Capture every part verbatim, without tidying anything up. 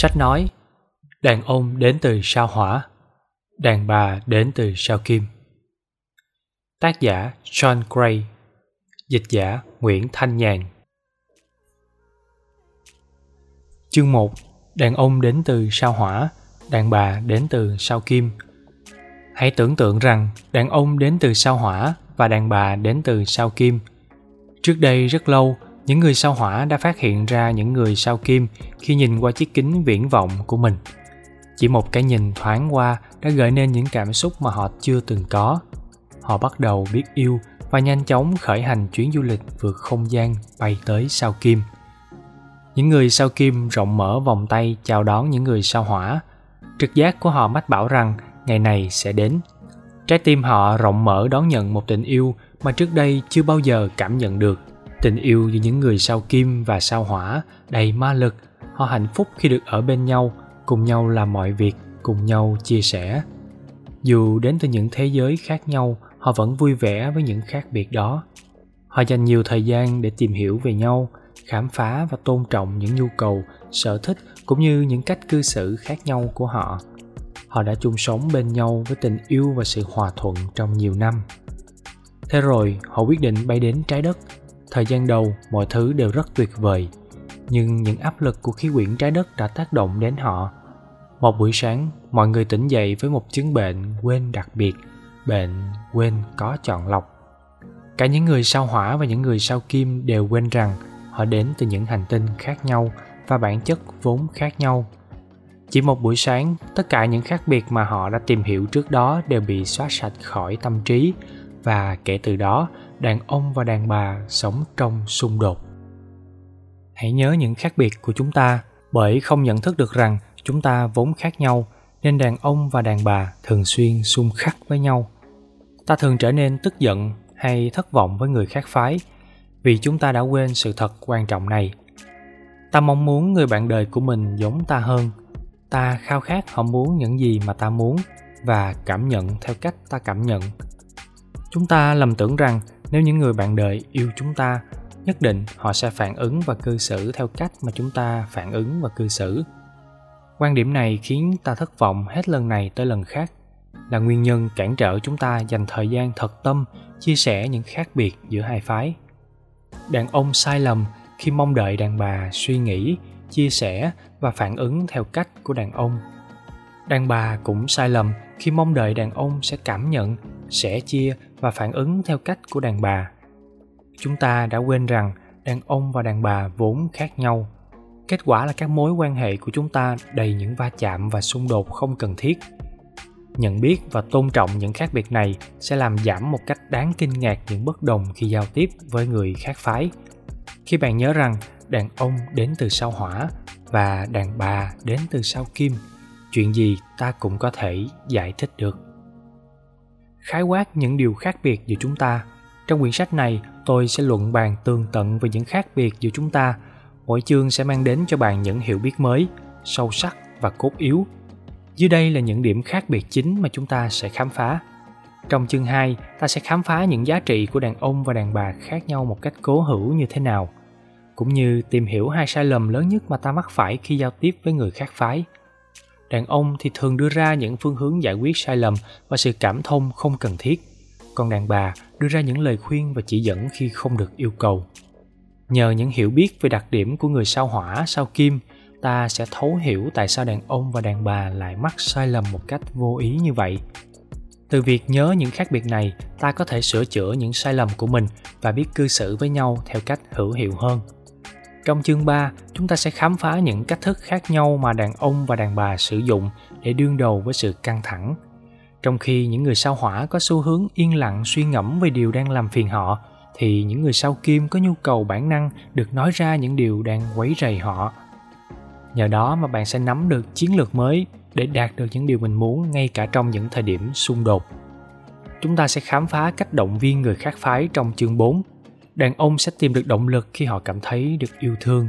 Sách nói, đàn ông đến từ sao Hỏa, đàn bà đến từ sao Kim. Tác giả John Gray, dịch giả Nguyễn Thanh Nhàn. Chương một. Đàn ông đến từ sao Hỏa, đàn bà đến từ sao Kim. Hãy tưởng tượng rằng đàn ông đến từ sao Hỏa và đàn bà đến từ sao Kim. Trước đây rất lâu, những người sao Hỏa đã phát hiện ra những người sao Kim khi nhìn qua chiếc kính viễn vọng của mình. Chỉ một cái nhìn thoáng qua đã gợi nên những cảm xúc mà họ chưa từng có. Họ bắt đầu biết yêu và nhanh chóng khởi hành chuyến du lịch vượt không gian bay tới sao Kim. Những người sao Kim rộng mở vòng tay chào đón những người sao Hỏa. Trực giác của họ mách bảo rằng ngày này sẽ đến. Trái tim họ rộng mở đón nhận một tình yêu mà trước đây chưa bao giờ cảm nhận được. Tình yêu giữa những người sao Kim và sao Hỏa đầy ma lực. Họ hạnh phúc khi được ở bên nhau, cùng nhau làm mọi việc, cùng nhau chia sẻ. Dù đến từ những thế giới khác nhau, họ vẫn vui vẻ với những khác biệt đó. Họ dành nhiều thời gian để tìm hiểu về nhau, khám phá và tôn trọng những nhu cầu, sở thích cũng như những cách cư xử khác nhau của họ. Họ đã chung sống bên nhau với tình yêu và sự hòa thuận trong nhiều năm. Thế rồi, họ quyết định bay đến trái đất. Thời gian đầu, mọi thứ đều rất tuyệt vời. Nhưng những áp lực của khí quyển trái đất đã tác động đến họ. Một buổi sáng, mọi người tỉnh dậy với một chứng bệnh quên đặc biệt, bệnh quên có chọn lọc. Cả những người sao Hỏa và những người sao Kim đều quên rằng họ đến từ những hành tinh khác nhau và bản chất vốn khác nhau. Chỉ một buổi sáng, tất cả những khác biệt mà họ đã tìm hiểu trước đó đều bị xóa sạch khỏi tâm trí, và kể từ đó, đàn ông và đàn bà sống trong xung đột. Hãy nhớ những khác biệt của chúng ta, bởi không nhận thức được rằng chúng ta vốn khác nhau, nên đàn ông và đàn bà thường xuyên xung khắc với nhau. Ta thường trở nên tức giận hay thất vọng với người khác phái, vì chúng ta đã quên sự thật quan trọng này. Ta mong muốn người bạn đời của mình giống ta hơn. Ta khao khát họ muốn những gì mà ta muốn và cảm nhận theo cách ta cảm nhận. Chúng ta lầm tưởng rằng nếu những người bạn đời yêu chúng ta, nhất định họ sẽ phản ứng và cư xử theo cách mà chúng ta phản ứng và cư xử. Quan điểm này khiến ta thất vọng hết lần này tới lần khác, là nguyên nhân cản trở chúng ta dành thời gian thật tâm chia sẻ những khác biệt giữa hai phái. Đàn ông sai lầm khi mong đợi đàn bà suy nghĩ, chia sẻ và phản ứng theo cách của đàn ông. Đàn bà cũng sai lầm khi mong đợi đàn ông sẽ cảm nhận, sẻ chia và phản ứng theo cách của đàn bà. Chúng ta đã quên rằng đàn ông và đàn bà vốn khác nhau. Kết quả là các mối quan hệ của chúng ta đầy những va chạm và xung đột không cần thiết. Nhận biết và tôn trọng những khác biệt này sẽ làm giảm một cách đáng kinh ngạc những bất đồng khi giao tiếp với người khác phái. Khi bạn nhớ rằng đàn ông đến từ sao Hỏa và đàn bà đến từ sao Kim, chuyện gì ta cũng có thể giải thích được. Khái quát những điều khác biệt giữa chúng ta. Trong quyển sách này, tôi sẽ luận bàn tường tận về những khác biệt giữa chúng ta. Mỗi chương sẽ mang đến cho bạn những hiểu biết mới, sâu sắc và cốt yếu. Dưới đây là những điểm khác biệt chính mà chúng ta sẽ khám phá. Trong chương hai, ta sẽ khám phá những giá trị của đàn ông và đàn bà khác nhau một cách cố hữu như thế nào, cũng như tìm hiểu hai sai lầm lớn nhất mà ta mắc phải khi giao tiếp với người khác phái. Đàn ông thì thường đưa ra những phương hướng giải quyết sai lầm và sự cảm thông không cần thiết, còn đàn bà đưa ra những lời khuyên và chỉ dẫn khi không được yêu cầu. Nhờ những hiểu biết về đặc điểm của người sao Hỏa, sao Kim, ta sẽ thấu hiểu tại sao đàn ông và đàn bà lại mắc sai lầm một cách vô ý như vậy. Từ việc nhớ những khác biệt này, ta có thể sửa chữa những sai lầm của mình và biết cư xử với nhau theo cách hữu hiệu hơn. Trong chương ba, chúng ta sẽ khám phá những cách thức khác nhau mà đàn ông và đàn bà sử dụng để đương đầu với sự căng thẳng. Trong khi những người sao Hỏa có xu hướng yên lặng suy ngẫm về điều đang làm phiền họ, thì những người sao Kim có nhu cầu bản năng được nói ra những điều đang quấy rầy họ. Nhờ đó mà bạn sẽ nắm được chiến lược mới để đạt được những điều mình muốn ngay cả trong những thời điểm xung đột. Chúng ta sẽ khám phá cách động viên người khác phái trong chương bốn. Đàn ông sẽ tìm được động lực khi họ cảm thấy được yêu thương.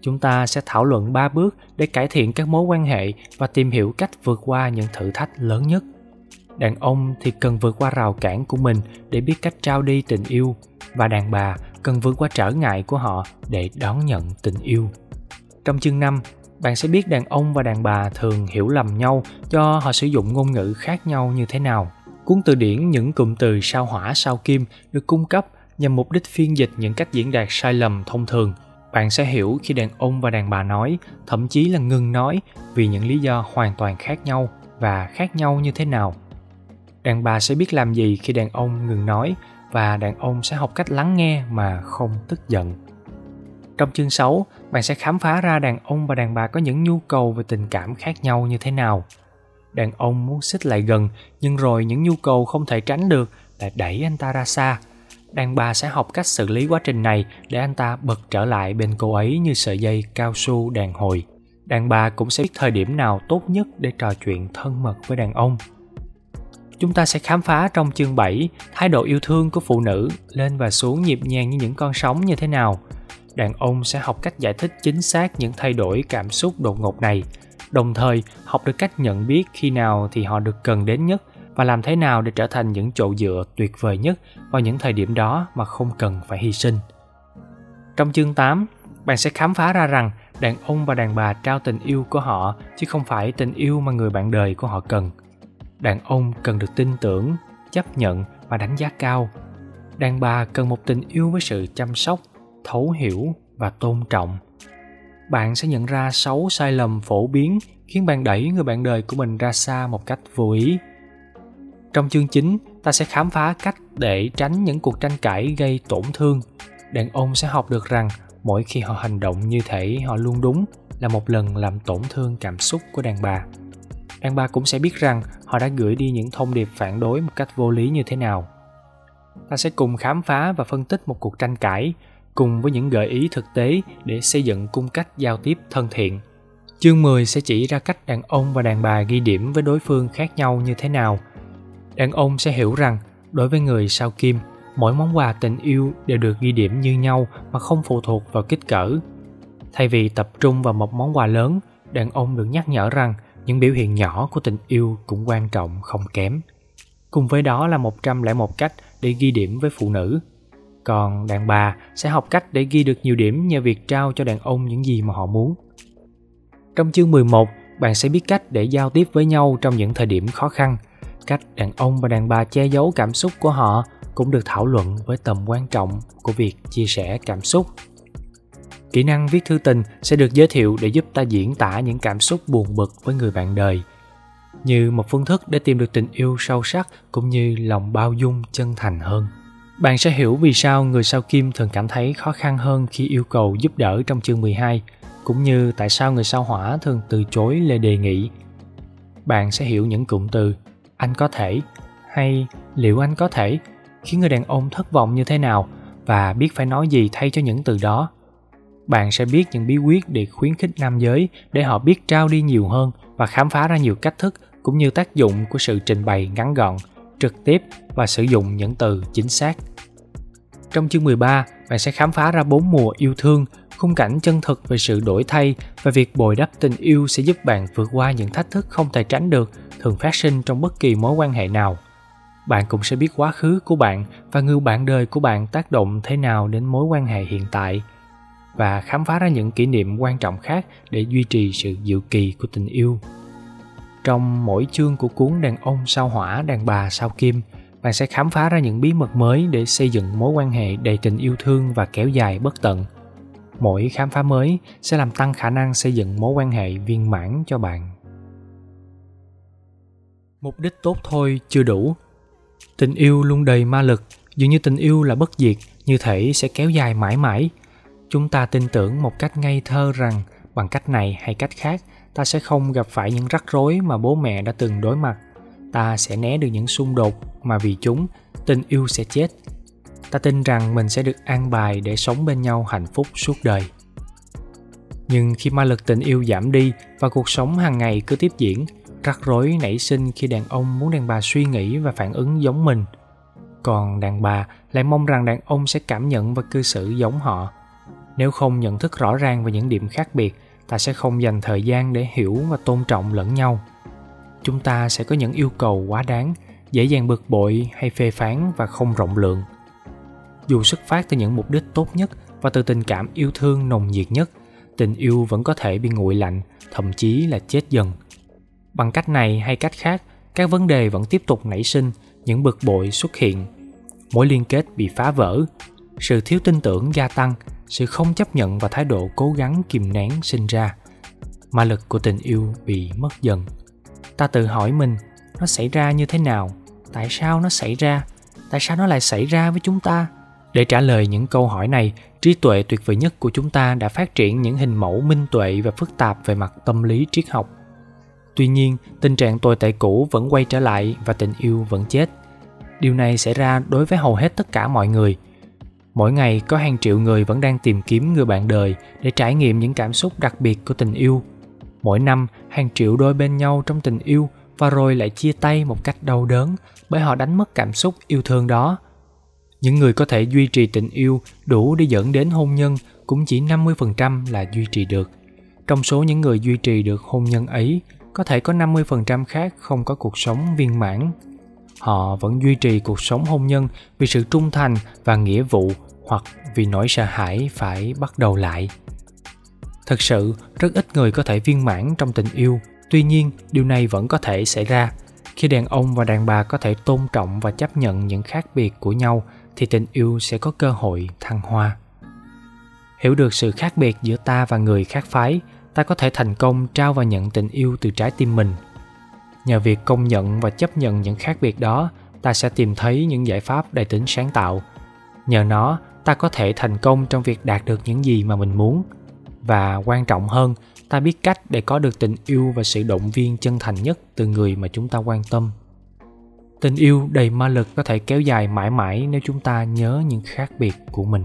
Chúng ta sẽ thảo luận ba bước để cải thiện các mối quan hệ và tìm hiểu cách vượt qua những thử thách lớn nhất. Đàn ông thì cần vượt qua rào cản của mình để biết cách trao đi tình yêu, và đàn bà cần vượt qua trở ngại của họ để đón nhận tình yêu. Trong chương năm, bạn sẽ biết đàn ông và đàn bà thường hiểu lầm nhau do họ sử dụng ngôn ngữ khác nhau như thế nào. Cuốn từ điển những cụm từ sao Hỏa sao Kim được cung cấp nhằm mục đích phiên dịch những cách diễn đạt sai lầm thông thường. Bạn sẽ hiểu khi đàn ông và đàn bà nói, thậm chí là ngừng nói vì những lý do hoàn toàn khác nhau và khác nhau như thế nào. Đàn bà sẽ biết làm gì khi đàn ông ngừng nói và đàn ông sẽ học cách lắng nghe mà không tức giận. Trong chương sáu, bạn sẽ khám phá ra đàn ông và đàn bà có những nhu cầu về tình cảm khác nhau như thế nào. Đàn ông muốn xích lại gần, nhưng rồi những nhu cầu không thể tránh được lại đẩy anh ta ra xa. Đàn bà sẽ học cách xử lý quá trình này để anh ta bật trở lại bên cô ấy như sợi dây cao su đàn hồi. Đàn bà cũng sẽ biết thời điểm nào tốt nhất để trò chuyện thân mật với đàn ông. Chúng ta sẽ khám phá trong chương bảy thái độ yêu thương của phụ nữ lên và xuống nhịp nhàng như những con sóng như thế nào. Đàn ông sẽ học cách giải thích chính xác những thay đổi cảm xúc đột ngột này, đồng thời học được cách nhận biết khi nào thì họ được cần đến nhất và làm thế nào để trở thành những chỗ dựa tuyệt vời nhất vào những thời điểm đó mà không cần phải hy sinh. Trong chương tám, bạn sẽ khám phá ra rằng đàn ông và đàn bà trao tình yêu của họ chứ không phải tình yêu mà người bạn đời của họ cần. Đàn ông cần được tin tưởng, chấp nhận và đánh giá cao. Đàn bà cần một tình yêu với sự chăm sóc, thấu hiểu và tôn trọng. Bạn sẽ nhận ra sáu sai lầm phổ biến khiến bạn đẩy người bạn đời của mình ra xa một cách vô ý. Trong chương chín, ta sẽ khám phá cách để tránh những cuộc tranh cãi gây tổn thương. Đàn ông sẽ học được rằng mỗi khi họ hành động như thể họ luôn đúng là một lần làm tổn thương cảm xúc của đàn bà. Đàn bà cũng sẽ biết rằng họ đã gửi đi những thông điệp phản đối một cách vô lý như thế nào. Ta sẽ cùng khám phá và phân tích một cuộc tranh cãi, cùng với những gợi ý thực tế để xây dựng cung cách giao tiếp thân thiện. Chương mười sẽ chỉ ra cách đàn ông và đàn bà ghi điểm với đối phương khác nhau như thế nào. Đàn ông sẽ hiểu rằng, đối với người sao Kim, mỗi món quà tình yêu đều được ghi điểm như nhau mà không phụ thuộc vào kích cỡ. Thay vì tập trung vào một món quà lớn, đàn ông được nhắc nhở rằng những biểu hiện nhỏ của tình yêu cũng quan trọng không kém. Cùng với đó là một trăm lẻ một cách để ghi điểm với phụ nữ. Còn đàn bà sẽ học cách để ghi được nhiều điểm nhờ việc trao cho đàn ông những gì mà họ muốn. Trong chương mười một, bạn sẽ biết cách để giao tiếp với nhau trong những thời điểm khó khăn. Cách đàn ông và đàn bà che giấu cảm xúc của họ cũng được thảo luận với tầm quan trọng của việc chia sẻ cảm xúc. Kỹ năng viết thư tình sẽ được giới thiệu để giúp ta diễn tả những cảm xúc buồn bực với người bạn đời, như một phương thức để tìm được tình yêu sâu sắc cũng như lòng bao dung chân thành hơn. Bạn sẽ hiểu vì sao người sao Kim thường cảm thấy khó khăn hơn khi yêu cầu giúp đỡ trong chương mười hai, cũng như tại sao người sao Hỏa thường từ chối lời đề nghị. Bạn sẽ hiểu những cụm từ anh có thể hay liệu anh có thể khiến người đàn ông thất vọng như thế nào và biết phải nói gì thay cho những từ đó. Bạn sẽ biết những bí quyết để khuyến khích nam giới để họ biết trao đi nhiều hơn và khám phá ra nhiều cách thức cũng như tác dụng của sự trình bày ngắn gọn, trực tiếp và sử dụng những từ chính xác. Trong chương mười ba, bạn sẽ khám phá ra bốn mùa yêu thương, khung cảnh chân thực về sự đổi thay và việc bồi đắp tình yêu sẽ giúp bạn vượt qua những thách thức không thể tránh được thường phát sinh trong bất kỳ mối quan hệ nào. Bạn cũng sẽ biết quá khứ của bạn và người bạn đời của bạn tác động thế nào đến mối quan hệ hiện tại và khám phá ra những kỷ niệm quan trọng khác để duy trì sự diệu kỳ của tình yêu. Trong mỗi chương của cuốn Đàn ông sao Hỏa, Đàn bà sao Kim, bạn sẽ khám phá ra những bí mật mới để xây dựng mối quan hệ đầy tình yêu thương và kéo dài bất tận. Mỗi khám phá mới sẽ làm tăng khả năng xây dựng mối quan hệ viên mãn cho bạn. Mục đích tốt thôi chưa đủ. Tình yêu luôn đầy ma lực, dường như tình yêu là bất diệt, như thể sẽ kéo dài mãi mãi. Chúng ta tin tưởng một cách ngây thơ rằng bằng cách này hay cách khác, ta sẽ không gặp phải những rắc rối mà bố mẹ đã từng đối mặt. Ta sẽ né được những xung đột mà vì chúng, tình yêu sẽ chết. Ta tin rằng mình sẽ được an bài để sống bên nhau hạnh phúc suốt đời. Nhưng khi ma lực tình yêu giảm đi và cuộc sống hàng ngày cứ tiếp diễn, rắc rối nảy sinh khi đàn ông muốn đàn bà suy nghĩ và phản ứng giống mình. Còn đàn bà lại mong rằng đàn ông sẽ cảm nhận và cư xử giống họ. Nếu không nhận thức rõ ràng về những điểm khác biệt, ta sẽ không dành thời gian để hiểu và tôn trọng lẫn nhau. Chúng ta sẽ có những yêu cầu quá đáng, dễ dàng bực bội hay phê phán và không rộng lượng. Dù xuất phát từ những mục đích tốt nhất và từ tình cảm yêu thương nồng nhiệt nhất, tình yêu vẫn có thể bị nguội lạnh, thậm chí là chết dần. Bằng cách này hay cách khác, các vấn đề vẫn tiếp tục nảy sinh, những bực bội xuất hiện, mối liên kết bị phá vỡ, sự thiếu tin tưởng gia tăng, sự không chấp nhận và thái độ cố gắng kìm nén sinh ra. Ma lực của tình yêu bị mất dần. Ta tự hỏi mình, nó xảy ra như thế nào? Tại sao nó xảy ra? Tại sao nó lại xảy ra với chúng ta? Để trả lời những câu hỏi này, trí tuệ tuyệt vời nhất của chúng ta đã phát triển những hình mẫu minh tuệ và phức tạp về mặt tâm lý triết học. Tuy nhiên, tình trạng tồi tệ cũ vẫn quay trở lại và tình yêu vẫn chết. Điều này xảy ra đối với hầu hết tất cả mọi người. Mỗi ngày có hàng triệu người vẫn đang tìm kiếm người bạn đời để trải nghiệm những cảm xúc đặc biệt của tình yêu. Mỗi năm, hàng triệu đôi bên nhau trong tình yêu và rồi lại chia tay một cách đau đớn bởi họ đánh mất cảm xúc yêu thương đó. Những người có thể duy trì tình yêu đủ để dẫn đến hôn nhân cũng chỉ năm mươi phần trăm là duy trì được. Trong số những người duy trì được hôn nhân ấy, có thể có năm mươi phần trăm khác không có cuộc sống viên mãn. Họ vẫn duy trì cuộc sống hôn nhân vì sự trung thành và nghĩa vụ hoặc vì nỗi sợ hãi phải bắt đầu lại. Thật sự, rất ít người có thể viên mãn trong tình yêu. Tuy nhiên, điều này vẫn có thể xảy ra. Khi đàn ông và đàn bà có thể tôn trọng và chấp nhận những khác biệt của nhau, thì tình yêu sẽ có cơ hội thăng hoa. Hiểu được sự khác biệt giữa ta và người khác phái, ta có thể thành công trao và nhận tình yêu từ trái tim mình. Nhờ việc công nhận và chấp nhận những khác biệt đó, ta sẽ tìm thấy những giải pháp đầy tính sáng tạo. Nhờ nó, ta có thể thành công trong việc đạt được những gì mà mình muốn. Và quan trọng hơn, ta biết cách để có được tình yêu và sự động viên chân thành nhất từ người mà chúng ta quan tâm. Tình yêu đầy ma lực có thể kéo dài mãi mãi nếu chúng ta nhớ những khác biệt của mình.